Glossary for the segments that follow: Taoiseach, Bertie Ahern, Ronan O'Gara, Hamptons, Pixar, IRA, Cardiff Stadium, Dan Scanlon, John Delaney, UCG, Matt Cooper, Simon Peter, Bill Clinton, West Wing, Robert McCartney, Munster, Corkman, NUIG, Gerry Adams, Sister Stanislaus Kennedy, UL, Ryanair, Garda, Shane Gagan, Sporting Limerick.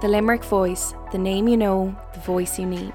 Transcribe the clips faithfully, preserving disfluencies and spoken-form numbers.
The Limerick Voice, the name you know, the voice you need.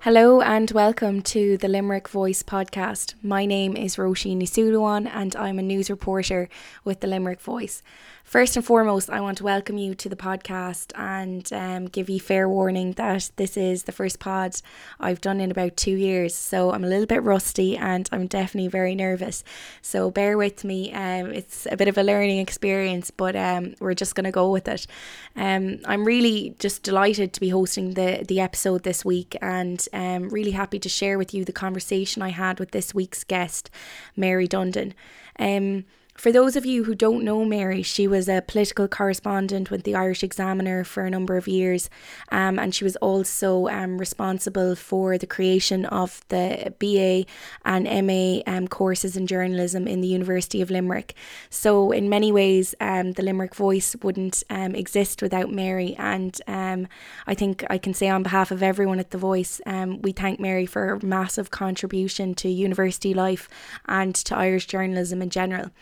Hello and welcome to the Limerick Voice podcast. My name is Róisín Ní Shuilleabhain and I'm a news reporter with the Limerick Voice. First and foremost, I want to welcome you to the podcast and um, give you fair warning that this is the first pod I've done in about two years. So I'm a little bit rusty and I'm definitely very nervous. So bear with me. Um, it's a bit of a learning experience, but um, we're just going to go with it. Um, I'm really just delighted to be hosting the, the episode this week and I'm um, really happy to share with you the conversation I had with this week's guest, Mary Dundon. Um, for those of you who don't know Mary, she was a political correspondent with the Irish Examiner for a number of years, um, and she was also um, responsible for the creation of the B A and M A um, courses in journalism in the University of Limerick. So in many ways, um, the Limerick Voice wouldn't um, exist without Mary, and um, I think I can say on behalf of everyone at The Voice, um, we thank Mary for her massive contribution to university life and to Irish journalism in general.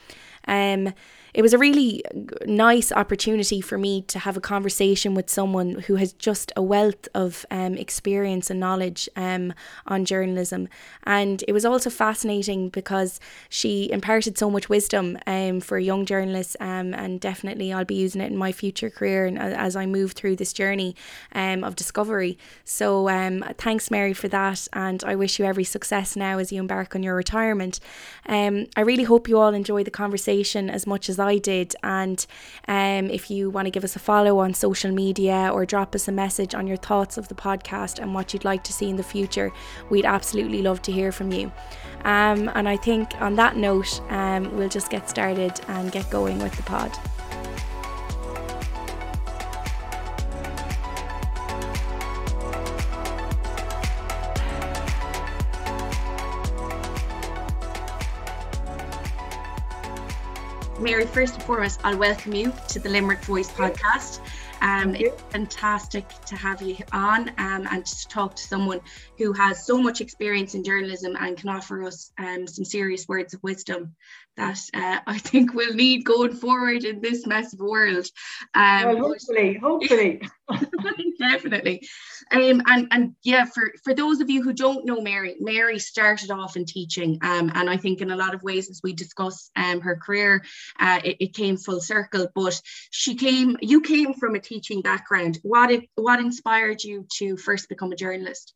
Um, it was a really nice opportunity for me to have a conversation with someone who has just a wealth of um, experience and knowledge um, on journalism. And it was also fascinating because she imparted so much wisdom um, for young journalists, um, and definitely I'll be using it in my future career and as I move through this journey um, of discovery. So um, thanks, Mary, for that, and I wish you every success now as you embark on your retirement. Um, I really hope you all enjoy the conversation as much as I did, and um, if you want to give us a follow on social media or drop us a message on your thoughts of the podcast and what you'd like to see in the future, we'd absolutely love to hear from you. Um, and I think on that note, um, we'll just get started and get going with the pod. Mary, first and foremost, I'll welcome you to the Limerick Voice podcast. Um, it's fantastic to have you on um, and to talk to someone who has so much experience in journalism and can offer us um, some serious words of wisdom that uh, I think we'll need going forward in this massive world. Um, well, hopefully, hopefully. Definitely. Um, and, and yeah, for, for those of you who don't know Mary, Mary started off in teaching. Um, and I think in a lot of ways, as we discuss um, her career, uh, it, it came full circle. But she came, you came from a teaching background. What, if, what inspired you to first become a journalist?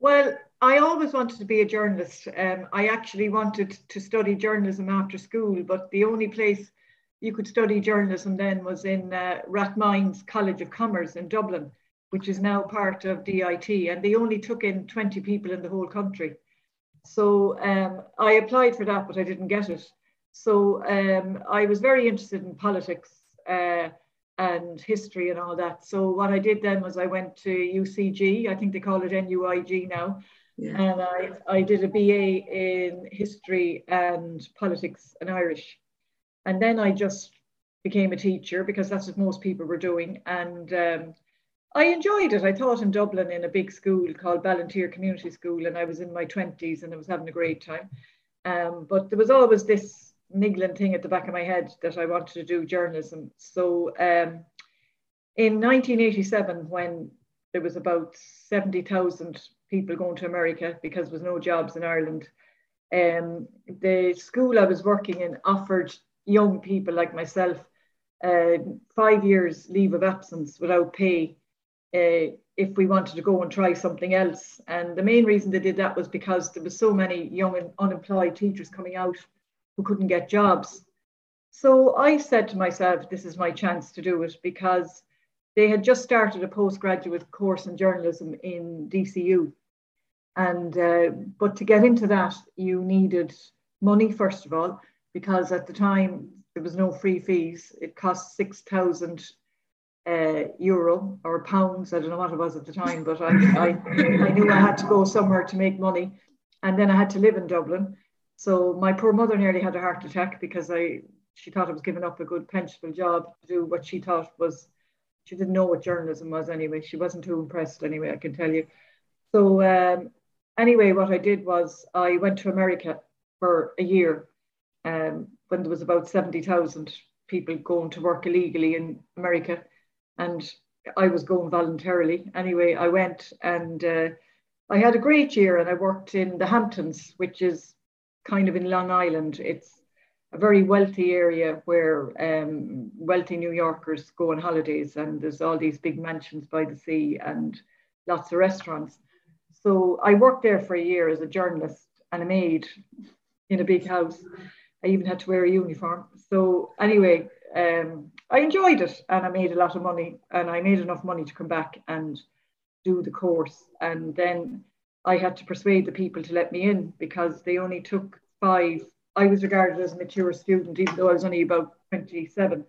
Well, I always wanted to be a journalist. Um, I actually wanted to study journalism after school, but the only place you could study journalism then was in uh, Rathmines College of Commerce in Dublin, which is now part of D I T, and they only took in twenty people in the whole country. So um, I applied for that, but I didn't get it. So um, I was very interested in politics uh, and history and all that. So what I did then was I went to U C G, I think they call it N U I G now, yeah. And I, I did a B A in history and politics and Irish. And then I just became a teacher because that's what most people were doing. And um, I enjoyed it. I taught in Dublin in a big school called Volunteer Community School, and I was in my twenties and I was having a great time. Um, but there was always this niggling thing at the back of my head that I wanted to do journalism. So um, in nineteen eighty-seven, when there was about seventy thousand people going to America because there was no jobs in Ireland, um, the school I was working in offered young people like myself uh, five years leave of absence without pay uh, if we wanted to go and try something else. And the main reason they did that was because there were so many young and unemployed teachers coming out who couldn't get jobs. So I said to myself, this is my chance to do it, because they had just started a postgraduate course in journalism in D C U. And uh, but to get into that, you needed money, first of all, because at the time there was no free fees. It cost six thousand uh, euro or pounds. I don't know what it was at the time, but I, I, I knew I had to go somewhere to make money. And then I had to live in Dublin. So my poor mother nearly had a heart attack because I she thought I was giving up a good pensionable job to do what she thought was, she didn't know what journalism was anyway. She wasn't too impressed anyway, I can tell you. So um, anyway, what I did was I went to America for a year. Um, when there was about seventy thousand people going to work illegally in America, and I was going voluntarily. Anyway, I went and uh, I had a great year, and I worked in the Hamptons, which is kind of in Long Island. It's a very wealthy area where um, wealthy New Yorkers go on holidays, and there's all these big mansions by the sea and lots of restaurants. So I worked there for a year as a journalist and a maid in a big house. I even had to wear a uniform. So anyway, um, I enjoyed it, and I made a lot of money, and I made enough money to come back and do the course. And then I had to persuade the people to let me in, because they only took five. I was regarded as a mature student, even though I was only about twenty-seven.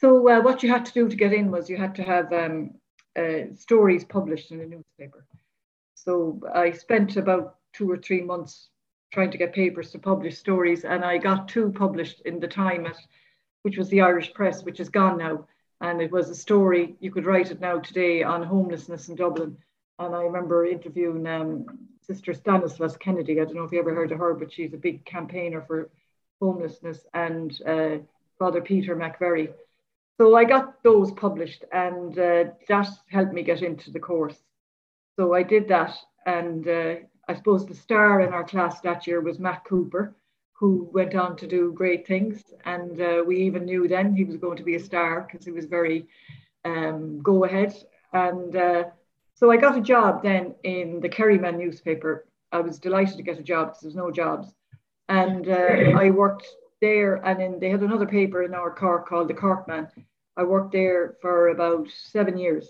So uh, what you had to do to get in was you had to have um, uh, stories published in a newspaper. So I spent about two or three months trying to get papers to publish stories, and I got two published in the time, at, which was the Irish Press, which is gone now. And it was a story, you could write it now today, on homelessness in Dublin. And I remember interviewing um, Sister Stanislaus Kennedy. I don't know if you ever heard of her, but she's a big campaigner for homelessness, and uh, Father Peter McVerry. So I got those published, and uh, that helped me get into the course. So I did that, and uh, I suppose the star in our class that year was Matt Cooper, who went on to do great things. And uh, we even knew then he was going to be a star, because he was very um, go-ahead. And uh, so I got a job then in the Kerryman newspaper. I was delighted to get a job, because there was no jobs. And uh, I worked there, and then they had another paper in our Cork called the Corkman. I worked there for about seven years,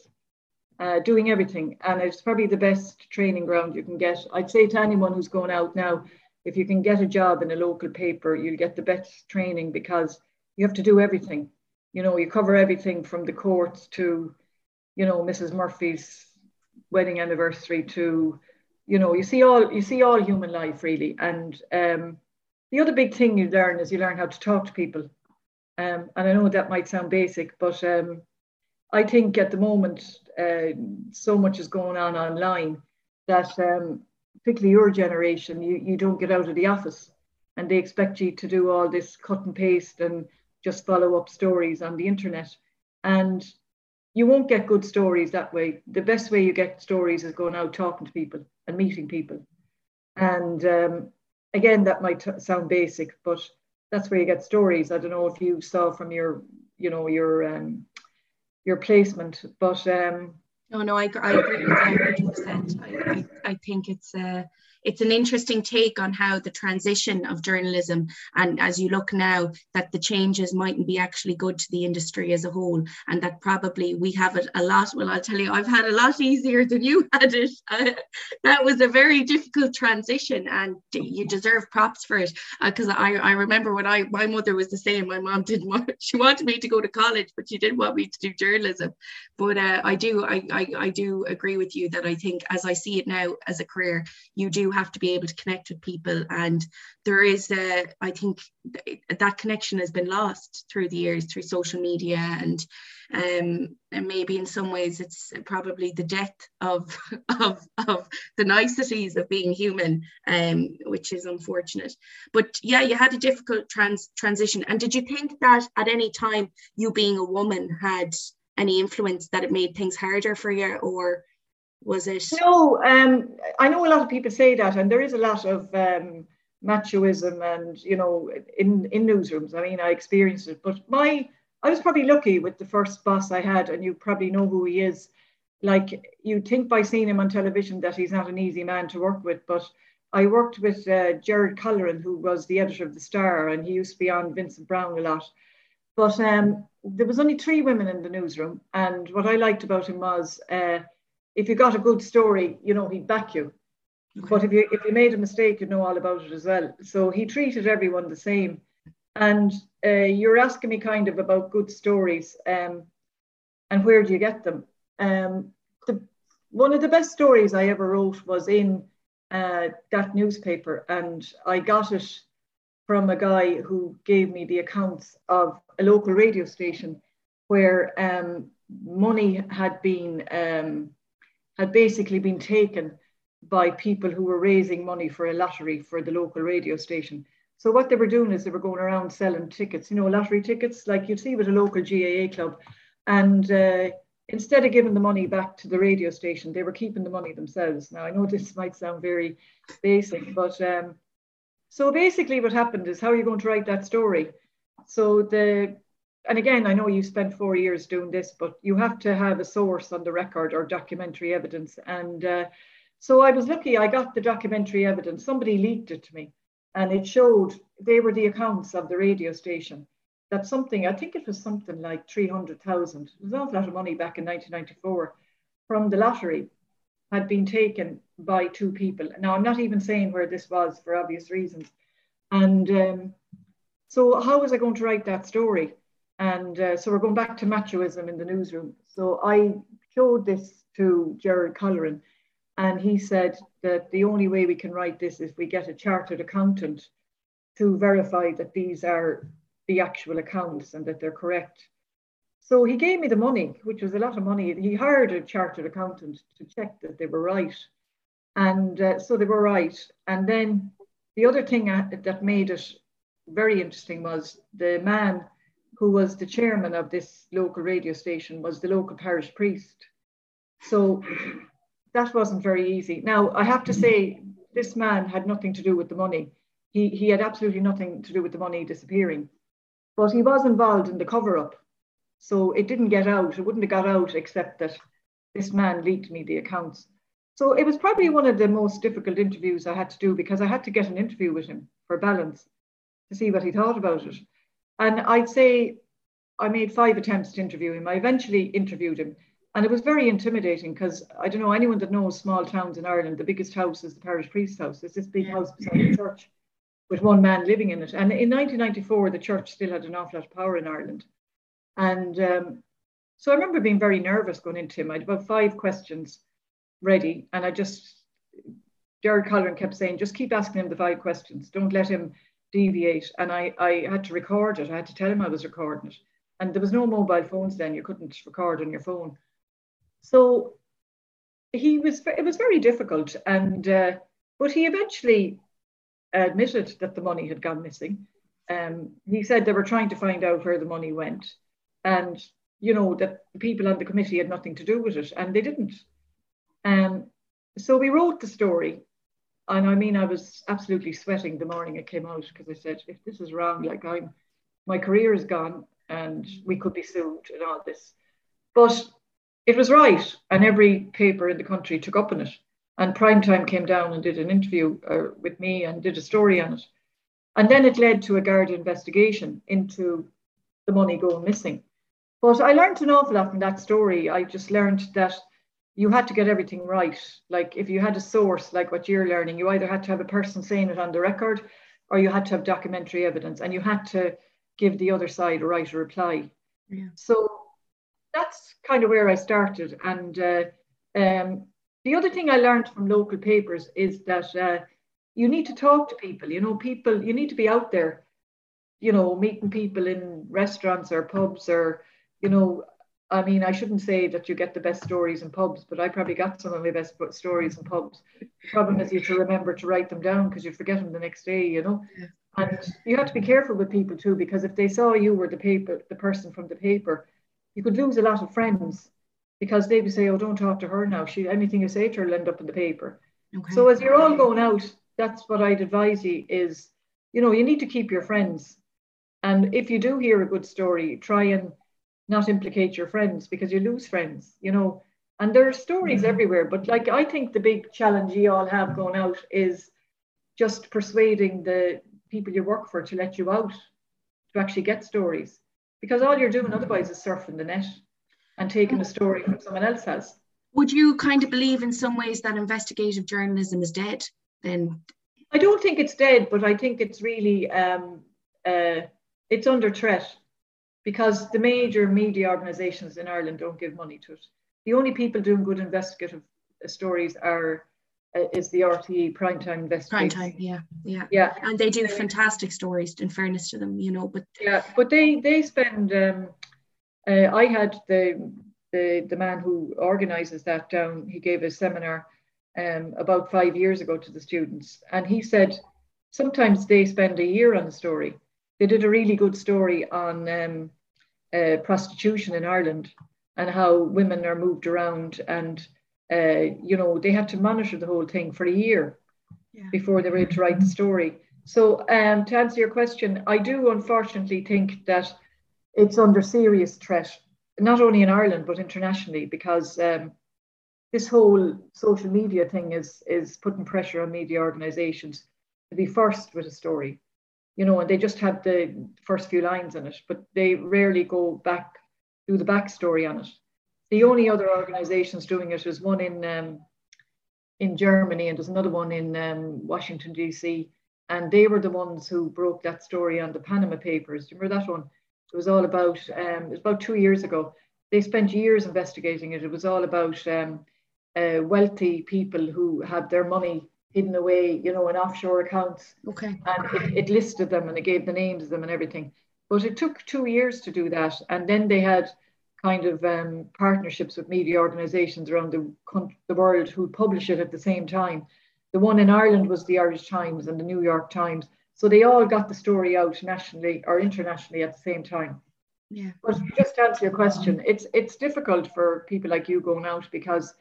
uh, doing everything. And it's probably the best training ground you can get. I'd say to anyone who's going out now, if you can get a job in a local paper, you'll get the best training, because you have to do everything. You know, you cover everything from the courts to, you know, Missus Murphy's wedding anniversary to, you know, you see all you see all human life, really. And um, the other big thing you learn is you learn how to talk to people. Um, and I know that might sound basic, but um, I think at the moment, uh, so much is going on online that um, particularly your generation, you, you don't get out of the office, and they expect you to do all this cut and paste and just follow up stories on the internet. And you won't get good stories that way. The best way you get stories is going out talking to people and meeting people. And um, again, that might t- sound basic, but that's where you get stories. I don't know if you saw from your, you know, your um, your placement, but um, no, no, I, I agree with you one hundred percent. I, I, I think it's a, it's an interesting take on how the transition of journalism, and as you look now, that the changes mightn't be actually good to the industry as a whole, and that probably we have it a lot. Well, I'll tell you, I've had a lot easier than you had it. Uh, that was a very difficult transition, and you deserve props for it, because uh, I, I remember when I, my mother was the same. My mom didn't want, she wanted me to go to college, but she didn't want me to do journalism. But uh, I do, I, I I, I do agree with you that I think, as I see it now as a career, you do have to be able to connect with people, and there is a, I think that connection has been lost through the years, through social media, and um, and maybe in some ways it's probably the death of of, of the niceties of being human, um, which is unfortunate. But yeah, you had a difficult trans transition. And did you think that at any time, you being a woman, had any influence that it made things harder for you, or was it? No, um, I know a lot of people say that, and there is a lot of um, machoism, and you know, in, in newsrooms. I mean, I experienced it, but my, I was probably lucky with the first boss I had, and you probably know who he is. Like, you'd think by seeing him on television that he's not an easy man to work with, but I worked with uh, Jared Colloran, who was the editor of The Star, and he used to be on Vincent Brown a lot. But um, there was only three women in the newsroom. And what I liked about him was, uh, if you got a good story, you know, he'd back you. Okay. But if you if you made a mistake, you'd know all about it as well. So he treated everyone the same. And uh, you're asking me kind of about good stories, um, and where do you get them? Um, the, one of the best stories I ever wrote was in uh, that newspaper. And I got it from a guy who gave me the accounts of a local radio station where um, money had been, um, had basically been taken by people who were raising money for a lottery for the local radio station. So what they were doing is they were going around selling tickets, you know, lottery tickets, like you'd see with a local G A A club. And uh, instead of giving the money back to the radio station, they were keeping the money themselves. Now, I know this might sound very basic, but um, so basically what happened is, how are you going to write that story? So the, and again, I know you spent four years doing this, but you have to have a source on the record or documentary evidence. And uh, so I was lucky, I got the documentary evidence. Somebody leaked it to me, and it showed, they were the accounts of the radio station. That's something, I think it was something like three hundred thousand. It was an awful lot of money back in nineteen ninety-four from the lottery had been taken by two people. Now, I'm not even saying where this was for obvious reasons. And um, so how was I going to write that story? And uh, so we're going back to machoism in the newsroom. So I showed this to Jared Colloran, and he said that the only way we can write this is if we get a chartered accountant to verify that these are the actual accounts and that they're correct. So he gave me the money, which was a lot of money. He hired a chartered accountant to check that they were right. And uh, so they were right. And then the other thing that made it very interesting was the man who was the chairman of this local radio station was the local parish priest. So that wasn't very easy. Now, I have to say, this man had nothing to do with the money. He, he had absolutely nothing to do with the money disappearing. But he was involved in the cover-up. So it didn't get out. It wouldn't have got out except that this man leaked me the accounts. So it was probably one of the most difficult interviews I had to do, because I had to get an interview with him for balance to see what he thought about it. And I'd say I made five attempts to interview him. I eventually interviewed him. And it was very intimidating, because I don't know, anyone that knows small towns in Ireland, the biggest house is the parish priest's house. It's this big house beside the church with one man living in it. And in nineteen ninety-four, the church still had an awful lot of power in Ireland. And um, so I remember being very nervous going into him. I had about five questions ready. And I just, Gerry Colloran kept saying, just keep asking him the five questions. Don't let him deviate. And I, I had to record it. I had to tell him I was recording it. And there was no mobile phones then. You couldn't record on your phone. So he was, it was very difficult. And, uh, but he eventually admitted that the money had gone missing. Um, he said they were trying to find out where the money went, and you know that the people on the committee had nothing to do with it, and they didn't. Um, so we wrote the story, and I mean I was absolutely sweating the morning it came out, because I said, if this is wrong, like I'm, my career is gone, and we could be sued and all this. But it was right, and every paper in the country took up on it. And Primetime came down and did an interview uh, with me and did a story on it. And then it led to a Garda investigation into the money going missing. But I learned an awful lot from that story. I just learned that you had to get everything right. Like if you had a source, like what you're learning, you either had to have a person saying it on the record, or you had to have documentary evidence, and you had to give the other side a right to reply. Yeah. So that's kind of where I started. And uh, um, the other thing I learned from local papers is that uh, you need to talk to people, you know, people, you need to be out there, you know, meeting people in restaurants or pubs or, you know, I mean, I shouldn't say that you get the best stories in pubs, but I probably got some of my best stories in pubs. The problem is you have to remember to write them down, because you forget them the next day, you know. And you have to be careful with people too, because if they saw you were the paper, the person from the paper, you could lose a lot of friends. Because they would say, oh, don't talk to her now. She, anything you say to her will end up in the paper. Okay. So as you're all going out, that's what I'd advise you is, you know, you need to keep your friends. And if you do hear a good story, try and not implicate your friends, because you lose friends, you know. And there are stories mm-hmm. everywhere. But like, I think the big challenge you all have going out is just persuading the people you work for to let you out, to actually get stories. Because all you're doing otherwise is surfing the net and taking a story from someone else has. Would you kind of believe in some ways that investigative journalism is dead then? I don't think it's dead, but I think it's really, um, uh, it's under threat, because the major media organisations in Ireland don't give money to it. The only people doing good investigative stories are, uh, is the R T E Primetime Investigation. Primetime, yeah, yeah. Yeah. And they do fantastic stories, in fairness to them, you know. But yeah, but they, they spend, um, Uh, I had the, the the man who organises that down, he gave a seminar um, about five years ago to the students. And he said, sometimes they spend a year on a story. They did a really good story on um, uh, prostitution in Ireland and how women are moved around, and uh, you know, they had to monitor the whole thing for a year yeah. before they were able to write the story. So um, to answer your question, I do unfortunately think that it's under serious threat, not only in Ireland, but internationally, because um, this whole social media thing is, is putting pressure on media organisations to be first with a story, you know, and they just have the first few lines in it, but they rarely go back, do the backstory on it. The only other organisations doing it is one in, um, in Germany, and there's another one in um, Washington, D C, and they were the ones who broke that story on the Panama Papers. Do you remember that one? It was all about, um, it was about two years ago. They spent years investigating it. It was all about um, uh, wealthy people who had their money hidden away, you know, in offshore accounts. Okay. And it, it listed them and it gave the names of them and everything. But it took two years to do that. And then they had kind of um, partnerships with media organizations around the, the world who publish it at the same time. The one in Ireland was the Irish Times and the New York Times. So they all got the story out nationally or internationally at the same time. Yeah. But just to answer your question, it's it's difficult for people like you going out because,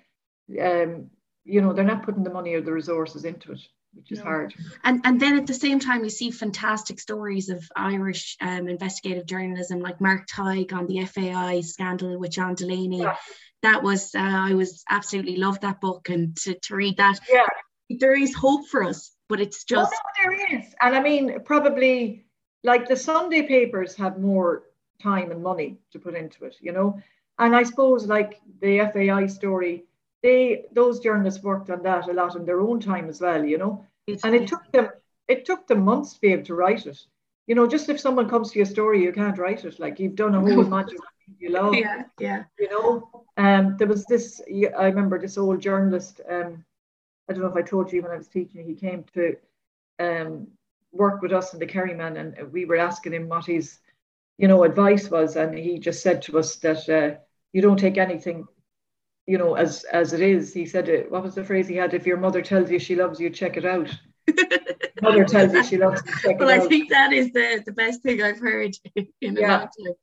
um, you know, they're not putting the money or the resources into it, which is no. hard. And and then at the same time, you see fantastic stories of Irish um, investigative journalism, like Mark Tighe on the F A I scandal with John Delaney. Yeah. That was uh, I was absolutely loved that book, and to to read that. Yeah. There is hope for us. But it's just well, no, there is, and I mean, probably like the Sunday papers have more time and money to put into it, you know. And I suppose like the F A I story, they those journalists worked on that a lot in their own time as well, you know. It's and it took them it took them months to be able to write it, you know. Just if someone comes to your story, you can't write it. Like you've done a whole bunch of you love, yeah, yeah, you know. Um, there was this. I remember this old journalist. Um, I don't know if I told you when I was teaching, he came to um, work with us in the Kerryman, and we were asking him what his, you know, advice was, and he just said to us that uh, you don't take anything, you know, as as it is. He said, uh, what was the phrase he had? If your mother tells you she loves you, check it out. Mother tells you she loves you, check well, it out. Well, I think that is the, the best thing I've heard in a yeah. long time.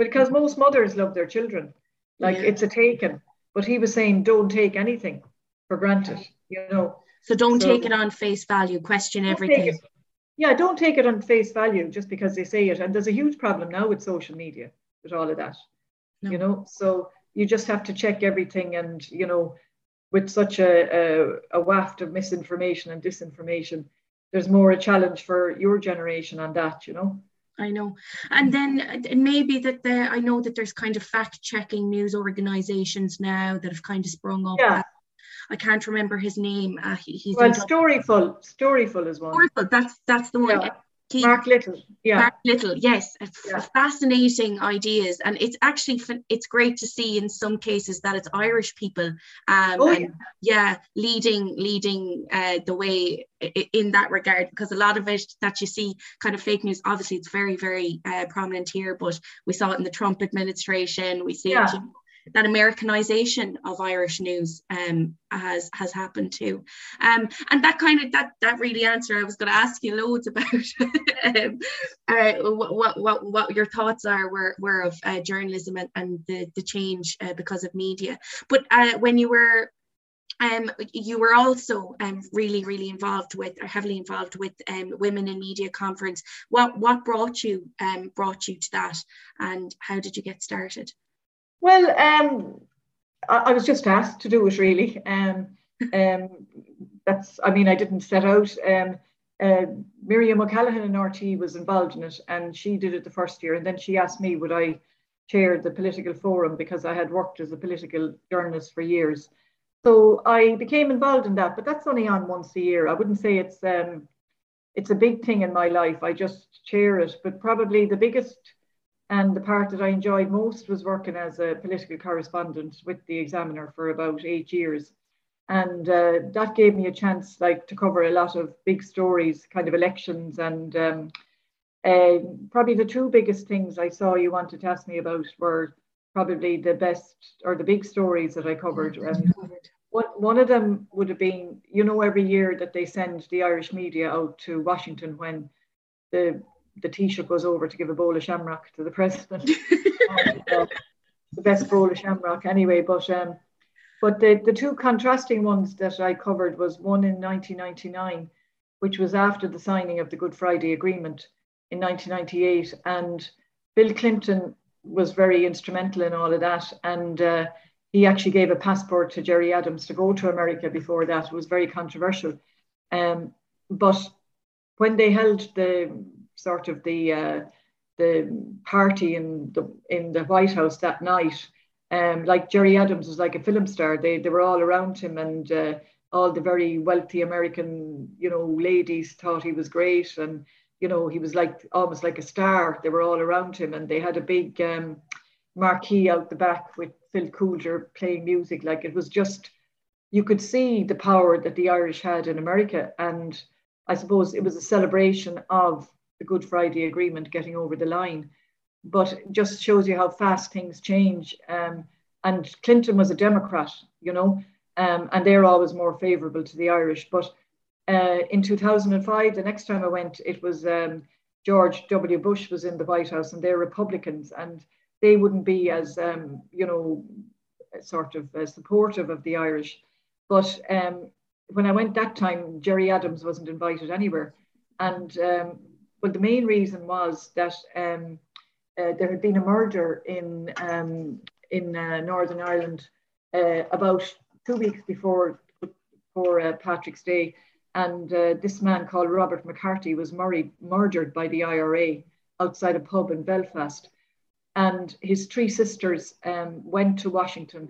Because most mothers love their children. Like yeah. it's a taken. But he was saying, don't take anything for granted. You know, so don't so, take it on face value. Question everything. Yeah, don't take it on face value just because they say it. And there's a huge problem now with social media, with all of that. No. You know, so you just have to check everything. And you know, with such a, a a waft of misinformation and disinformation, there's more a challenge for your generation on that. You know. I know. And then maybe that the I know that there's kind of fact checking news organisations now that have kind of sprung up. Yeah. I can't remember his name. Uh, he, he's well, Storyful. Storyful is one. Storyful, that's, that's the one. Yeah. Keith, Mark Little. Yeah. Mark Little, yes. Yeah. Fascinating ideas. And it's actually, it's great to see in some cases that it's Irish people. Um, oh, and, yeah. yeah, leading leading uh, the way in that regard, because a lot of it that you see kind of fake news, obviously it's very, very uh, prominent here, but we saw it in the Trump administration. We see yeah. it. That Americanization of Irish news um, has has happened too, um, and that kind of that that really answer I was going to ask you loads about um, uh, what what what your thoughts are were were of uh, journalism and, and the the change uh, because of media. But uh, when you were Um, you were also um, really, really involved with, or heavily involved with, um, Women in Media Conference. What what brought you um, brought you to that, and how did you get started? Well, um, I, I was just asked to do it, really. Um, um, that's, I mean, I didn't set out. Um, uh, Miriam O'Callaghan in R T E was involved in it, and she did it the first year. And then she asked me would I chair the political forum, because I had worked as a political journalist for years. So I became involved in that, but that's only on once a year. I wouldn't say it's, um, it's a big thing in my life. I just chair it, but probably the biggest... And the part that I enjoyed most was working as a political correspondent with the Examiner for about eight years. And uh, that gave me a chance like to cover a lot of big stories, kind of elections. And um, uh, probably the two biggest things I saw you wanted to ask me about were probably the best or the big stories that I covered. And What, one of them would have been, you know, every year that they send the Irish media out to Washington when the the Taoiseach goes over to give a bowl of shamrock to the president. And, uh, the best bowl of shamrock anyway. But um, but the, the two contrasting ones that I covered was one in nineteen ninety-nine, which was after the signing of the Good Friday Agreement in nineteen ninety-eight. And Bill Clinton was very instrumental in all of that. And uh, he actually gave a passport to Gerry Adams to go to America before that. It was very controversial. Um, but when they held the sort of the uh, the party in the in the White House that night, um, like Gerry Adams was like a film star. They they were all around him, and uh, all the very wealthy American, you know, ladies thought he was great, and you know he was like almost like a star. They were all around him, and they had a big um, marquee out the back with Phil Coulter playing music. Like, it was just, you could see the power that the Irish had in America, and I suppose it was a celebration of the Good Friday Agreement getting over the line. But it just shows you how fast things change. Um, and Clinton was a Democrat, you know, um, and they're always more favorable to the Irish. But uh, in two thousand five, the next time I went, it was um, George W. Bush was in the White House, and they're Republicans, and they wouldn't be as, um, you know, sort of uh, supportive of the Irish. But um, when I went that time, Gerry Adams wasn't invited anywhere. And um, But the main reason was that um, uh, there had been a murder in um, in uh, Northern Ireland uh, about two weeks before, before uh, Patrick's Day. And uh, this man called Robert McCartney was murried, murdered by the I R A outside a pub in Belfast. And his three sisters um, went to Washington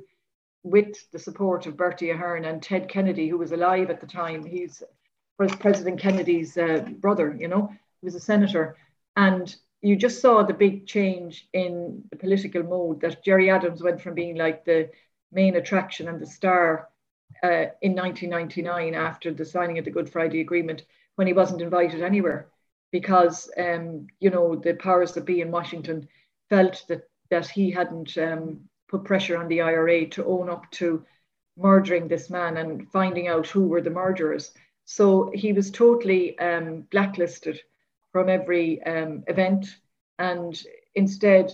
with the support of Bertie Ahern and Ted Kennedy, who was alive at the time. He's President Kennedy's uh, brother, you know. Was a senator, and you just saw the big change in the political mode that Gerry Adams went from being like the main attraction and the star uh, in nineteen ninety-nine after the signing of the Good Friday Agreement, when he wasn't invited anywhere because um, you know, the powers that be in Washington felt that that he hadn't um, put pressure on the I R A to own up to murdering this man and finding out who were the murderers. So he was totally um, blacklisted from every um, event. And instead,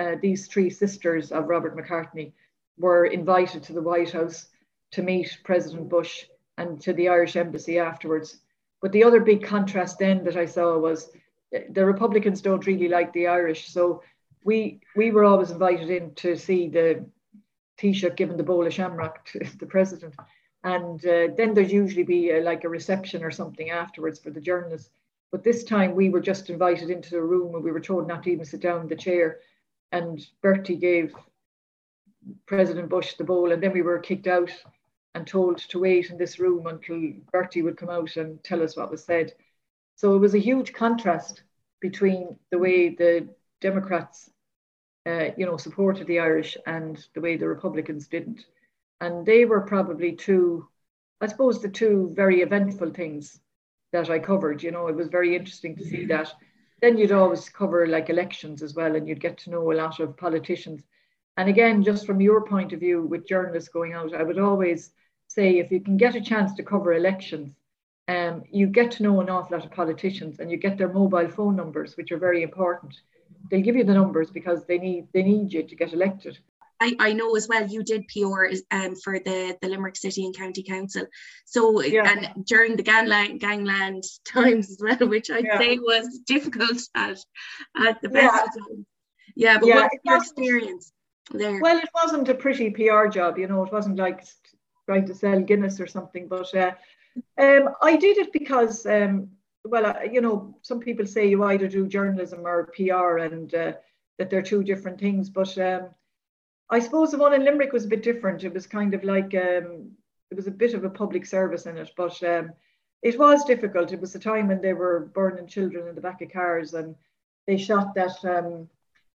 uh, these three sisters of Robert McCartney were invited to the White House to meet President Bush and to the Irish Embassy afterwards. But the other big contrast then that I saw was the Republicans don't really like the Irish. So we, we were always invited in to see the Taoiseach giving the bowl of shamrock to the president. And uh, then there'd usually be a, like a reception or something afterwards for the journalists. But this time we were just invited into the room and we were told not to even sit down in the chair. And Bertie gave President Bush the bowl, and then we were kicked out and told to wait in this room until Bertie would come out and tell us what was said. So it was a huge contrast between the way the Democrats, uh, you know, supported the Irish and the way the Republicans didn't. And they were probably two, I suppose, the two very eventful things that I covered. You know, it was very interesting to see that. Then you'd always cover like elections as well, and you'd get to know a lot of politicians. And again, just from your point of view with journalists going out, I would always say, if you can get a chance to cover elections, um, you get to know an awful lot of politicians, and you get their mobile phone numbers, which are very important. They'll give you the numbers because they need, they need you to get elected. I, I know as well you did P R um, for the, the Limerick City and County Council. So, yeah. And during the gangland, gangland times as well, which I'd yeah. say was difficult at, at the best yeah. of times. Yeah, but yeah, what's your experience there? Well, it wasn't a pretty P R job, you know, it wasn't like trying to sell Guinness or something, but uh, um, I did it because, um, well, uh, you know, some people say you either do journalism or P R and uh, that they're two different things, but um, I suppose the one in Limerick was a bit different. It was kind of like, um, it was a bit of a public service in it, but um, it was difficult. It was the time when they were burning children in the back of cars, and they shot that um,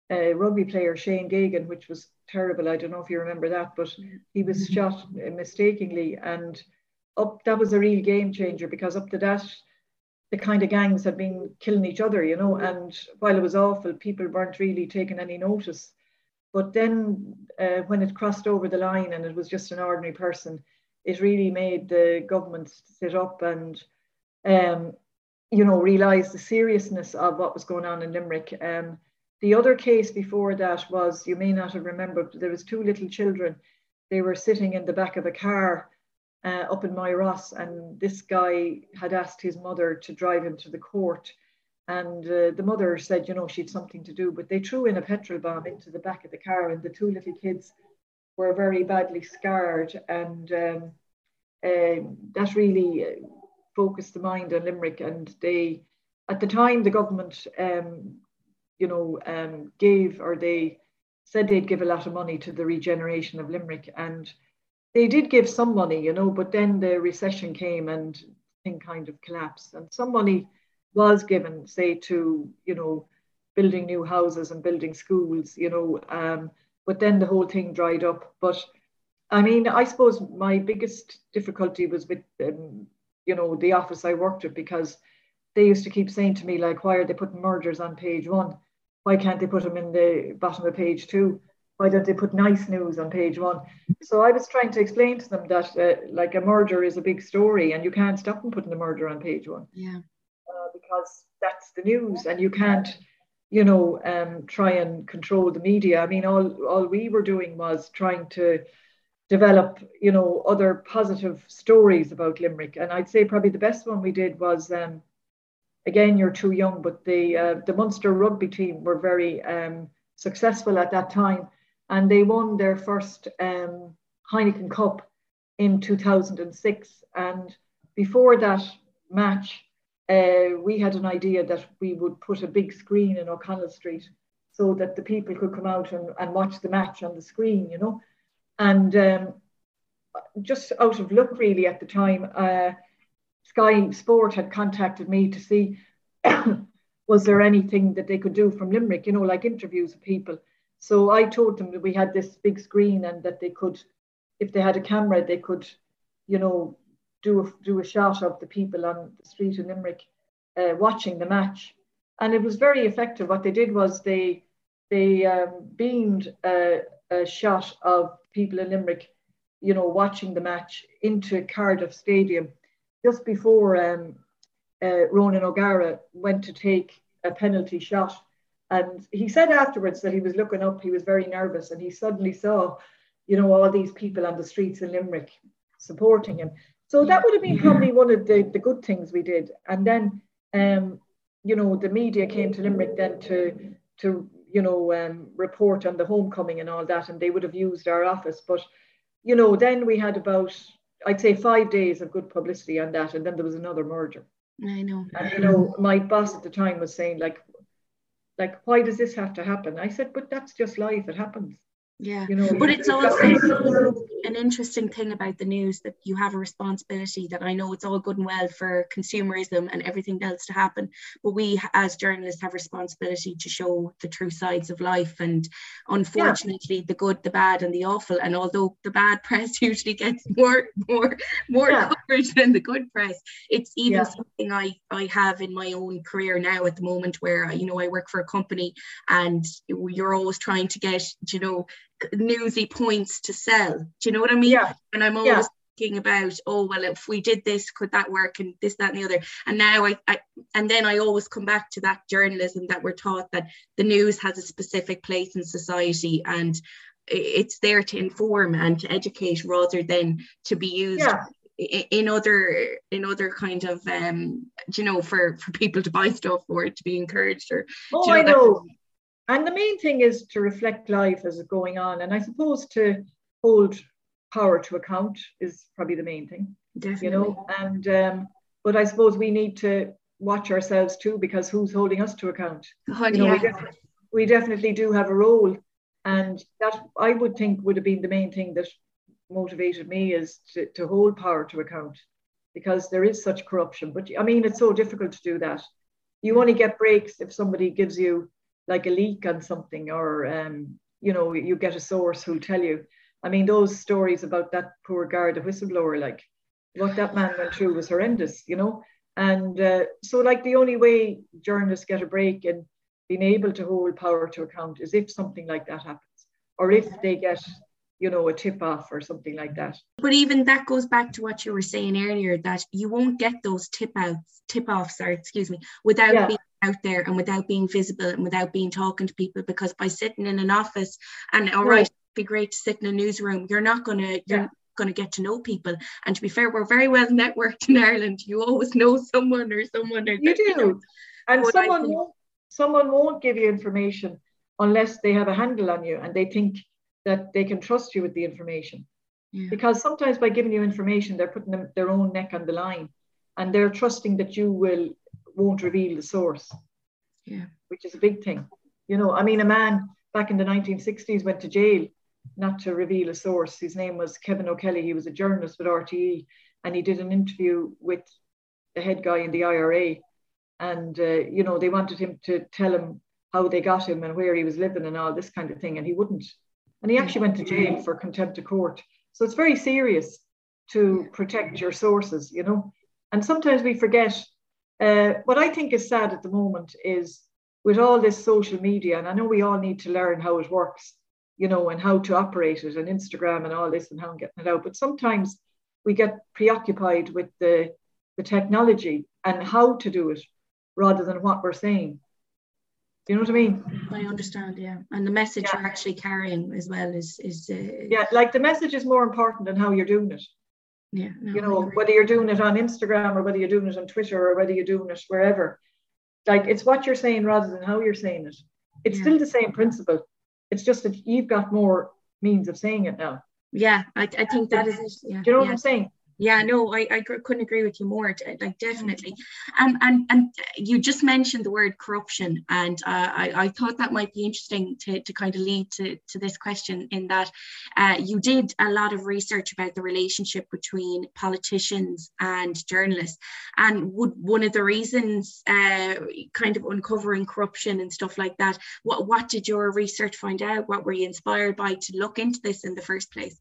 uh, rugby player, Shane Gagan, which was terrible. I don't know if you remember that, but he was shot mistakenly. And up, that was a real game changer, because up to that, the kind of gangs had been killing each other, you know, and while it was awful, people weren't really taking any notice. But then uh, when it crossed over the line and it was just an ordinary person, it really made the government sit up and, um, you know, realise the seriousness of what was going on in Limerick. Um, the other case before that was, you may not have remembered, but there was two little children. They were sitting in the back of a car uh, up in Moyross, and this guy had asked his mother to drive him to the court. And uh, the mother said, you know, she'd something to do, but they threw in a petrol bomb into the back of the car, and the two little kids were very badly scarred. And um, uh, that really focused the mind on Limerick. And they, at the time, the government, um, you know, um, gave, or they said they'd give a lot of money to the regeneration of Limerick. And they did give some money, you know, but then the recession came and the thing kind of collapsed. And some money was given, say, to, you know, building new houses and building schools, you know, um, but then the whole thing dried up. But I mean, I suppose my biggest difficulty was with, um, you know, the office I worked at, because they used to keep saying to me, like, why are they putting murders on page one? Why can't they put them in the bottom of page two? Why don't they put nice news on page one? So I was trying to explain to them that, uh, like, a murder is a big story, and you can't stop them putting a murder on page one. Yeah. Uh, because that's the news, and you can't, you know, um, try and control the media. I mean, all, all we were doing was trying to develop, you know, other positive stories about Limerick. And I'd say probably the best one we did was, um, again, you're too young, but the, uh, the Munster rugby team were very um, successful at that time, and they won their first um, Heineken Cup in two thousand six. And before that match, Uh, we had an idea that we would put a big screen in O'Connell Street so that the people could come out and, and watch the match on the screen, you know. And um, just out of luck, really, at the time, uh, Sky Sport had contacted me to see was there anything that they could do from Limerick, you know, like interviews of people. So I told them that we had this big screen and that they could, if they had a camera, they could, you know, do a, do a shot of the people on the street in Limerick uh, watching the match. And it was very effective. What they did was they, they um, beamed a, a shot of people in Limerick, you know, watching the match into Cardiff Stadium just before um, uh, Ronan O'Gara went to take a penalty shot. And he said afterwards that he was looking up, he was very nervous, and he suddenly saw, you know, all these people on the streets in Limerick supporting him. So that would have been probably one of the, the good things we did. And then, um, you know, the media came to Limerick then to, to you know, um, report on the homecoming and all that, and they would have used our office. But, you know, then we had about, I'd say, five days of good publicity on that, and then there was another murder. I know. And, you know, my boss at the time was saying, like, like, why does this have to happen? I said, but that's just life. It happens. Yeah, you know, but it's also an interesting thing about the news that you have a responsibility, that I know it's all good and well for consumerism and everything else to happen, but we as journalists have responsibility to show the true sides of life, and unfortunately, yeah, the good, the bad and the awful. And although the bad press usually gets more more, more yeah. coverage than the good press, it's even yeah. something I, I have in my own career now at the moment, where I, you know, I work for a company, and you're always trying to get, you know, newsy points to sell. Do you know what I mean? Yeah. And I'm always yeah. thinking about, oh well, if we did this, could that work, and this, that and the other. And now I, I and then I always come back to that journalism that we're taught, that the news has a specific place in society, and it's there to inform and to educate rather than to be used yeah. in other in other kind of um you know, for for people to buy stuff or to be encouraged, or oh you know, I know. And the main thing is to reflect life as it's going on. And I suppose to hold power to account is probably the main thing. Definitely. You know, and, um, but I suppose we need to watch ourselves too, because who's holding us to account? Oh, you know, yeah. we, definitely, we definitely do have a role. And that, I would think, would have been the main thing that motivated me, is to, to hold power to account, because there is such corruption. But I mean, it's so difficult to do that. You only get breaks if somebody gives you like a leak on something, or, um, you know, you get a source who'll tell you. I mean, those stories about that poor Garda whistleblower, like what that man went through was horrendous, you know. And uh, so, like, the only way journalists get a break in being able to hold power to account is if something like that happens, or if they get, you know, a tip-off or something like that. But even that goes back to what you were saying earlier, that you won't get those tip-outs, tip-offs, sorry, excuse me, without yeah. being out there and without being visible and without being talking to people, because by sitting in an office and, all right, right it'd be great to sit in a newsroom, you're not going to... Yeah. going to get to know people. And to be fair, we're very well networked in Ireland. You always know someone or someone or you do you know. And but someone won't, someone won't give you information unless they have a handle on you and they think that they can trust you with the information, yeah. because sometimes by giving you information they're putting them, their own neck on the line, and they're trusting that you will won't reveal the source, yeah which is a big thing. you know I mean, a man back in the nineteen sixties went to jail not to reveal a source. His name was Kevin O'Kelly. He was a journalist with R T E, and he did an interview with the head guy in the I R A, and uh, you know they wanted him to tell him how they got him and where he was living and all this kind of thing, and he wouldn't, and he actually went to jail for contempt of court. So it's very serious to protect your sources, you know and sometimes we forget. Uh, what I think is sad at the moment is with all this social media, and I know we all need to learn how it works, you know, and how to operate it, and Instagram and all this, and how I'm getting it out. But sometimes we get preoccupied with the, the technology and how to do it rather than what we're saying. Do you know what I mean? I understand, yeah. And the message yeah. you're actually carrying as well is... is uh, yeah, like the message is more important than how you're doing it. Yeah. No, you know, whether you're doing it on Instagram or whether you're doing it on Twitter or whether you're doing it wherever. Like, it's what you're saying rather than how you're saying it. It's yeah. still the same principle. It's just that you've got more means of saying it now. Yeah, I, I think that is it. Yeah, Do you know yeah. what I'm saying? Yeah, no, I, I couldn't agree with you more. Like, definitely. Um, and and you just mentioned the word corruption, and uh, I, I thought that might be interesting to, to kind of lead to, to this question, in that uh, you did a lot of research about the relationship between politicians and journalists. And would one of the reasons uh, kind of uncovering corruption and stuff like that, what, what did your research find out? What were you inspired by to look into this in the first place?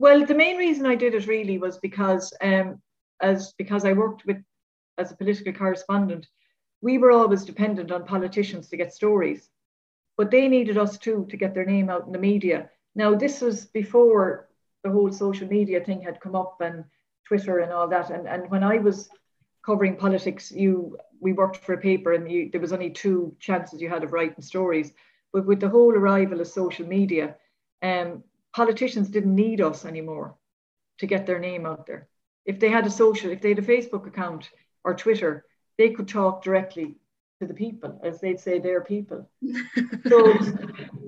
Well, the main reason I did it really was because, um, as because I worked with as a political correspondent, we were always dependent on politicians to get stories, but they needed us too to get their name out in the media. Now, this was before the whole social media thing had come up and Twitter and all that. And and when I was covering politics, you we worked for a paper, and you, there was only two chances you had of writing stories. But with the whole arrival of social media, um. politicians didn't need us anymore to get their name out there. If they had a social, if they had a Facebook account or Twitter, they could talk directly to the people, as they'd say, their people. So,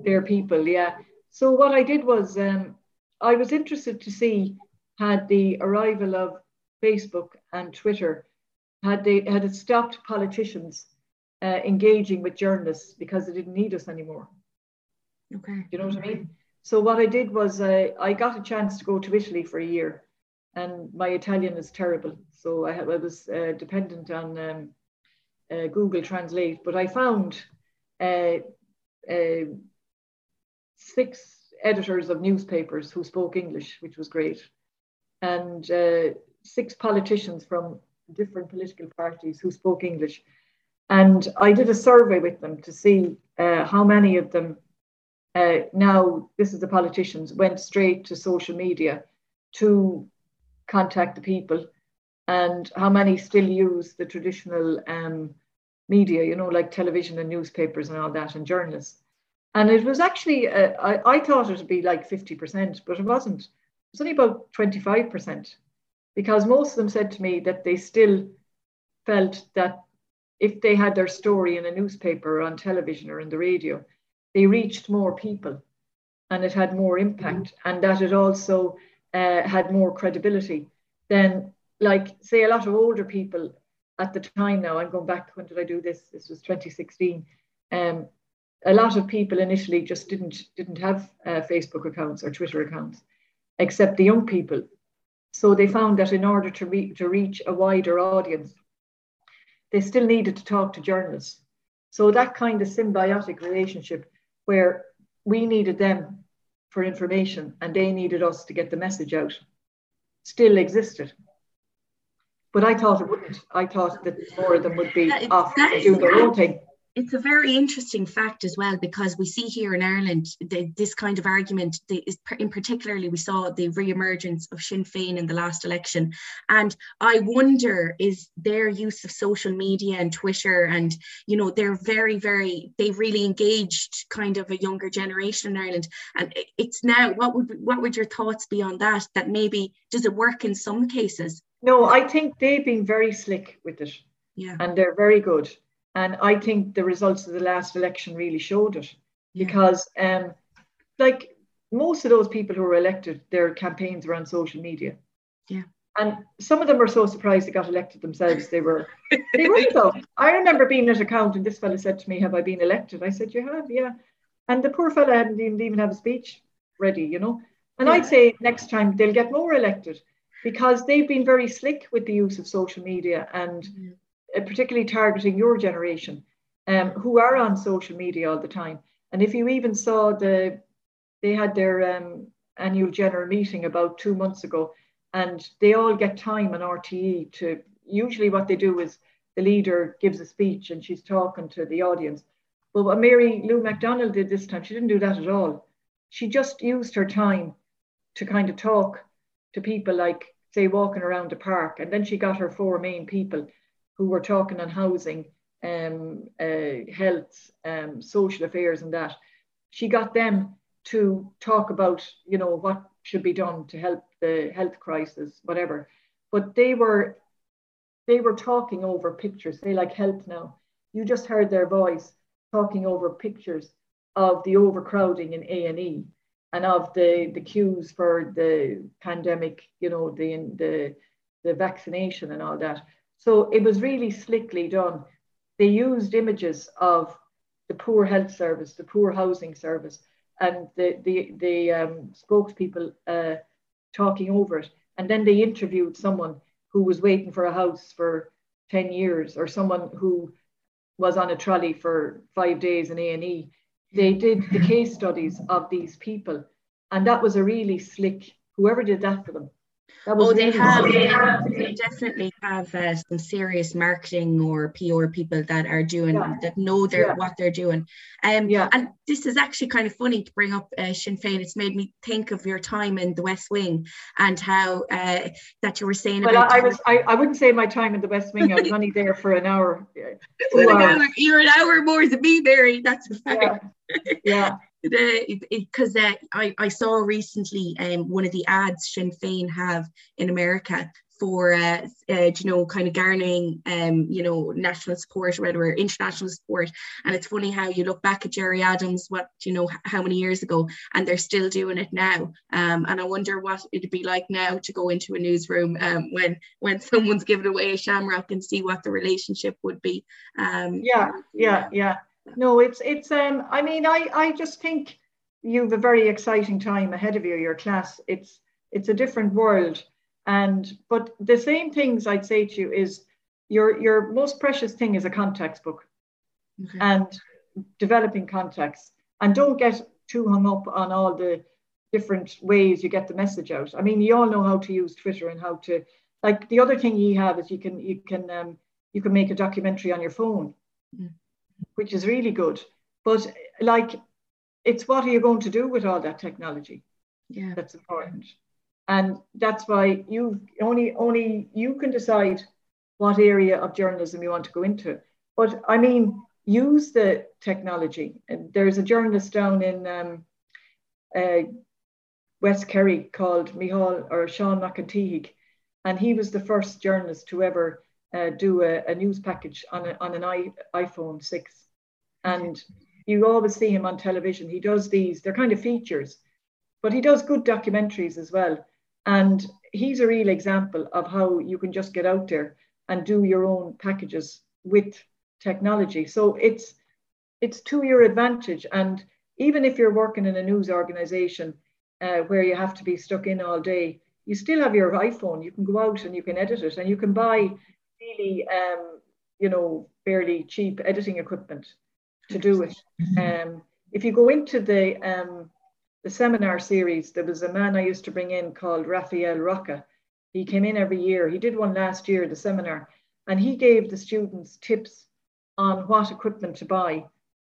their people, yeah. So what I did was, um, I was interested to see, had the arrival of Facebook and Twitter, had they had it stopped politicians uh, engaging with journalists, because they didn't need us anymore. Okay. Do you know what I mean? So what I did was uh, I got a chance to go to Italy for a year, and my Italian is terrible. So I, I was uh, dependent on um, uh, Google Translate, but I found uh, uh, six editors of newspapers who spoke English, which was great. And uh, six politicians from different political parties who spoke English. And I did a survey with them to see uh, how many of them Uh, now, this is the politicians, went straight to social media to contact the people, and how many still use the traditional um, media, you know, like television and newspapers and all that, and journalists. And it was actually, uh, I, I thought it would be like fifty percent, but it wasn't. It was only about twenty-five percent, because most of them said to me that they still felt that if they had their story in a newspaper or on television or in the radio, they reached more people and it had more impact, and that it also uh, had more credibility than, like, say, a lot of older people at the time. Now, I'm going back, when did I do this? This was twenty sixteen. Um, a lot of people initially just didn't, didn't have uh, Facebook accounts or Twitter accounts, except the young people. So they found that in order to, re to reach a wider audience, they still needed to talk to journalists. So that kind of symbiotic relationship, where we needed them for information and they needed us to get the message out, still existed. But I thought it wouldn't. I thought that more of them would be that, off to do their own thing. It's a very interesting fact as well, because we see here in Ireland the, this kind of argument, the, in particularly we saw the re-emergence of Sinn Féin in the last election. And I wonder, is their use of social media and Twitter and, you know, they're very, very, they really engaged kind of a younger generation in Ireland. And it's now, what would, what would your thoughts be on that? That maybe, does it work in some cases? No, I think they've been very slick with it. Yeah. And they're very good. And I think the results of the last election really showed it, yeah. because um, like most of those people who were elected, their campaigns were on social media. Yeah. And some of them were so surprised they got elected themselves. They were, they were so. I remember being at a count and this fella said to me, have I been elected? I said, you have, yeah. And the poor fella hadn't even, even have a speech ready, you know. And yeah. I'd say next time they'll get more elected, because they've been very slick with the use of social media and mm. particularly targeting your generation, um, who are on social media all the time. And if you even saw the, they had their um, annual general meeting about two months ago, and they all get time on R T E to, usually what they do is the leader gives a speech and she's talking to the audience. But what Mary Lou MacDonald did this time, she didn't do that at all. She just used her time to kind of talk to people, like say walking around the park. And then she got her four main people who were talking on housing, um, uh, health, um, social affairs and that. She got them to talk about, you know, what should be done to help the health crisis, whatever. But they were, they were talking over pictures. They like health now. You just heard their voice talking over pictures of the overcrowding in A and E and of the, the queues for the pandemic, you know, the, the, the vaccination and all that. So it was really slickly done. They used images of the poor health service, the poor housing service, and the, the, the um, spokespeople uh, talking over it. And then they interviewed someone who was waiting for a house for ten years or someone who was on a trolley for five days in A and E. They did the case studies of these people. And that was a really slick, whoever did that for them. Oh, they have, they have. They definitely have uh, some serious marketing or P R people that are doing yeah. that know their yeah. what they're doing. Um, yeah. And this is actually kind of funny to bring up uh, Sinn Féin. It's made me think of your time in the West Wing and how uh, that you were saying. Well, about I, I was. I, I wouldn't say my time in the West Wing. I was only there for an hour. Well, an hour. You're an hour more than me, Mary. That's a fact. Yeah. yeah. Because uh, I, I saw recently um, one of the ads Sinn Féin have in America for, uh, uh, you know, kind of garnering, um, you know, national support or whatever, international support. And it's funny how you look back at Gerry Adams, what, you know, how many years ago, and they're still doing it now. Um, and I wonder what it'd be like now to go into a newsroom um, when when someone's given away a shamrock and see what the relationship would be. Um, yeah, yeah, yeah. No, it's, it's, um, I mean, I, I just think you have a very exciting time ahead of you, your class. It's, it's a different world. And, but the same things I'd say to you is your, your most precious thing is a contacts book okay. and developing contacts, and don't get too hung up on all the different ways you get the message out. I mean, you all know how to use Twitter and how to, like the other thing you have is you can, you can, um, you can make a documentary on your phone. Yeah. Which is really good. But like, it's what are you going to do with all that technology? Yeah, that's important. And that's why you only, only you can decide what area of journalism you want to go into. But I mean, use the technology. And there's a journalist down in um, uh, West Kerry called Mihal or Sean McEntee, and he was the first journalist to ever Uh, do a, a news package on, a, on an I, iPhone six. And you always see him on television. He does these, they're kind of features, but he does good documentaries as well. And he's a real example of how you can just get out there and do your own packages with technology. So it's, it's to your advantage. And even if you're working in a news organization uh, where you have to be stuck in all day, you still have your iPhone. You can go out and you can edit it, and you can buy really, um, you know, fairly cheap editing equipment to do it. Um, if you go into the, um, the seminar series, there was a man I used to bring in called Rafael Roca. He came in every year. He did one last year, the seminar, and he gave the students tips on what equipment to buy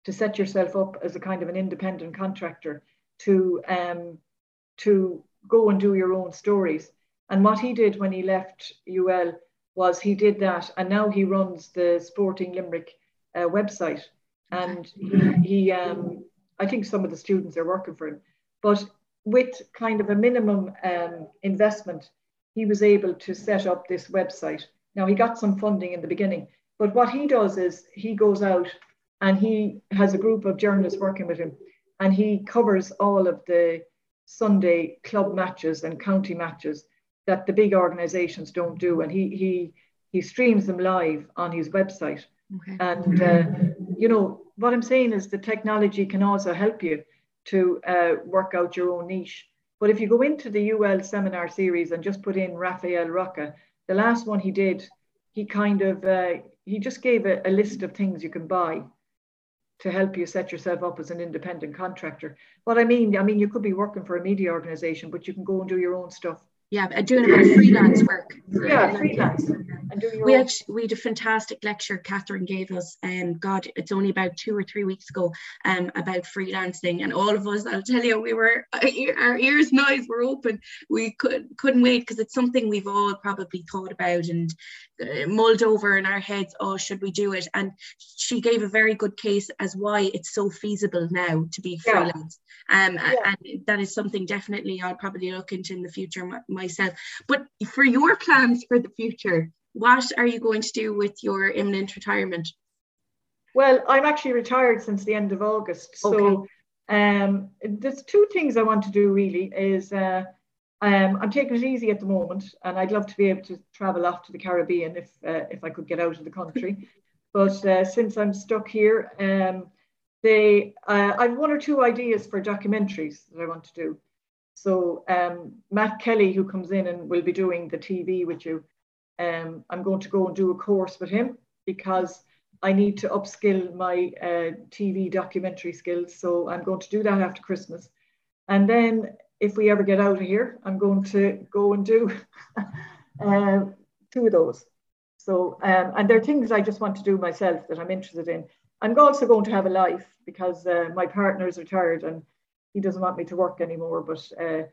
to set yourself up as a kind of an independent contractor to, um, to go and do your own stories. And what he did when he left U L was he did that, and now he runs the Sporting Limerick uh, website. And he, he um, I think some of the students are working for him, but with kind of a minimum um, investment, he was able to set up this website. Now, he got some funding in the beginning, but what he does is he goes out and he has a group of journalists working with him, and he covers all of the Sunday club matches and county matches that the big organizations don't do. And he, he, he streams them live on his website. Okay. And, uh, you know, what I'm saying is the technology can also help you to uh, work out your own niche. But if you go into the U L seminar series and just put in Rafael Roca, the last one he did, he kind of, uh, he just gave a, a list of things you can buy to help you set yourself up as an independent contractor. What I mean, I mean, you could be working for a media organization, but you can go and do your own stuff. Yeah, doing a bit of freelance work. Yeah, like, freelance. And doing we, actually, we had a fantastic lecture Catherine gave us, and um, God, it's only about two or three weeks ago, um, about freelancing. And all of us, I'll tell you, we were, our ears and eyes were open. We could, couldn't wait, because it's something we've all probably thought about and uh, mulled over in our heads, oh, should we do it? And she gave a very good case as why it's so feasible now to be freelance. Yeah. Um, yeah. And that is something definitely I'll probably look into in the future myself. But for your plans for the future, what are you going to do with your imminent retirement? Well, I'm actually retired since the end of August. Okay. So um, there's two things I want to do really is uh, um, I'm taking it easy at the moment, and I'd love to be able to travel off to the Caribbean if, uh, if I could get out of the country. But uh, since I'm stuck here, um, they, uh, I've one or two ideas for documentaries that I want to do. So um, Matt Kelly, who comes in and will be doing the T V with you, um, I'm going to go and do a course with him because I need to upskill my uh, T V documentary skills. So I'm going to do that after Christmas. And then if we ever get out of here, I'm going to go and do uh, two of those. So, um, and there are things I just want to do myself that I'm interested in. I'm also going to have a life because uh, my partner is retired and he doesn't want me to work anymore, but uh,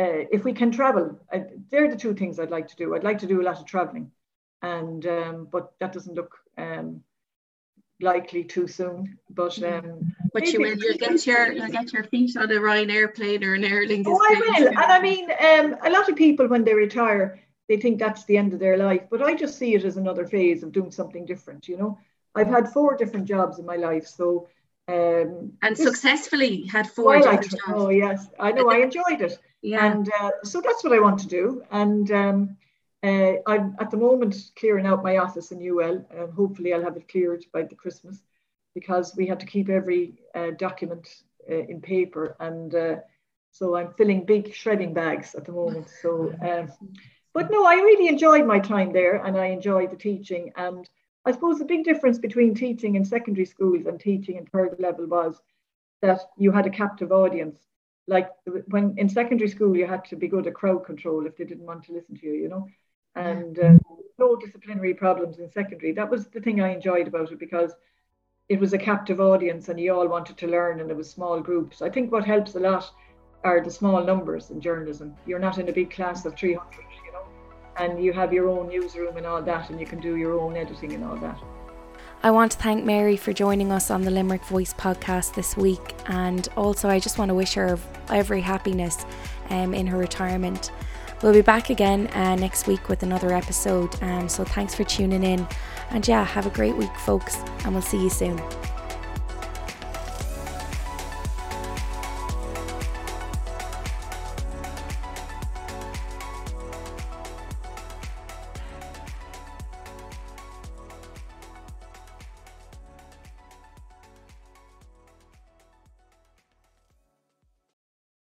uh, if we can travel, uh, they're the two things I'd like to do. I'd like to do a lot of traveling, and um, but that doesn't look um, likely too soon. But um, but you will. You'll get your you'll get your feet on a Ryanair plane or an Aer Lingus. Oh, I will. And I mean, um, a lot of people when they retire, they think that's the end of their life. But I just see it as another phase of doing something different. You know, I've had four different jobs in my life, so. Um, and this, successfully had four well, jobs. Oh yes, I know. I enjoyed it, yeah. And uh, so that's what I want to do. And um, uh, I'm at the moment clearing out my office in U L, and hopefully I'll have it cleared by the Christmas, because we had to keep every uh, document uh, in paper, and uh, so I'm filling big shredding bags at the moment. So, um, but no, I really enjoyed my time there, and I enjoyed the teaching. And I suppose the big difference between teaching in secondary schools and teaching in third level was that you had a captive audience. Like when in secondary school, you had to be good at crowd control if they didn't want to listen to you, you know, and um, no disciplinary problems in secondary. That was the thing I enjoyed about it, because it was a captive audience and you all wanted to learn, and it was small groups. I think what helps a lot are the small numbers in journalism. You're not in a big class of three hundred. And you have your own newsroom and all that, and you can do your own editing and all that. I want to thank Mary for joining us on the Limerick Voice podcast this week, and also I just want to wish her every happiness um, in her retirement. We'll be back again uh, next week with another episode, um, so thanks for tuning in, and yeah, have a great week folks, and we'll see you soon.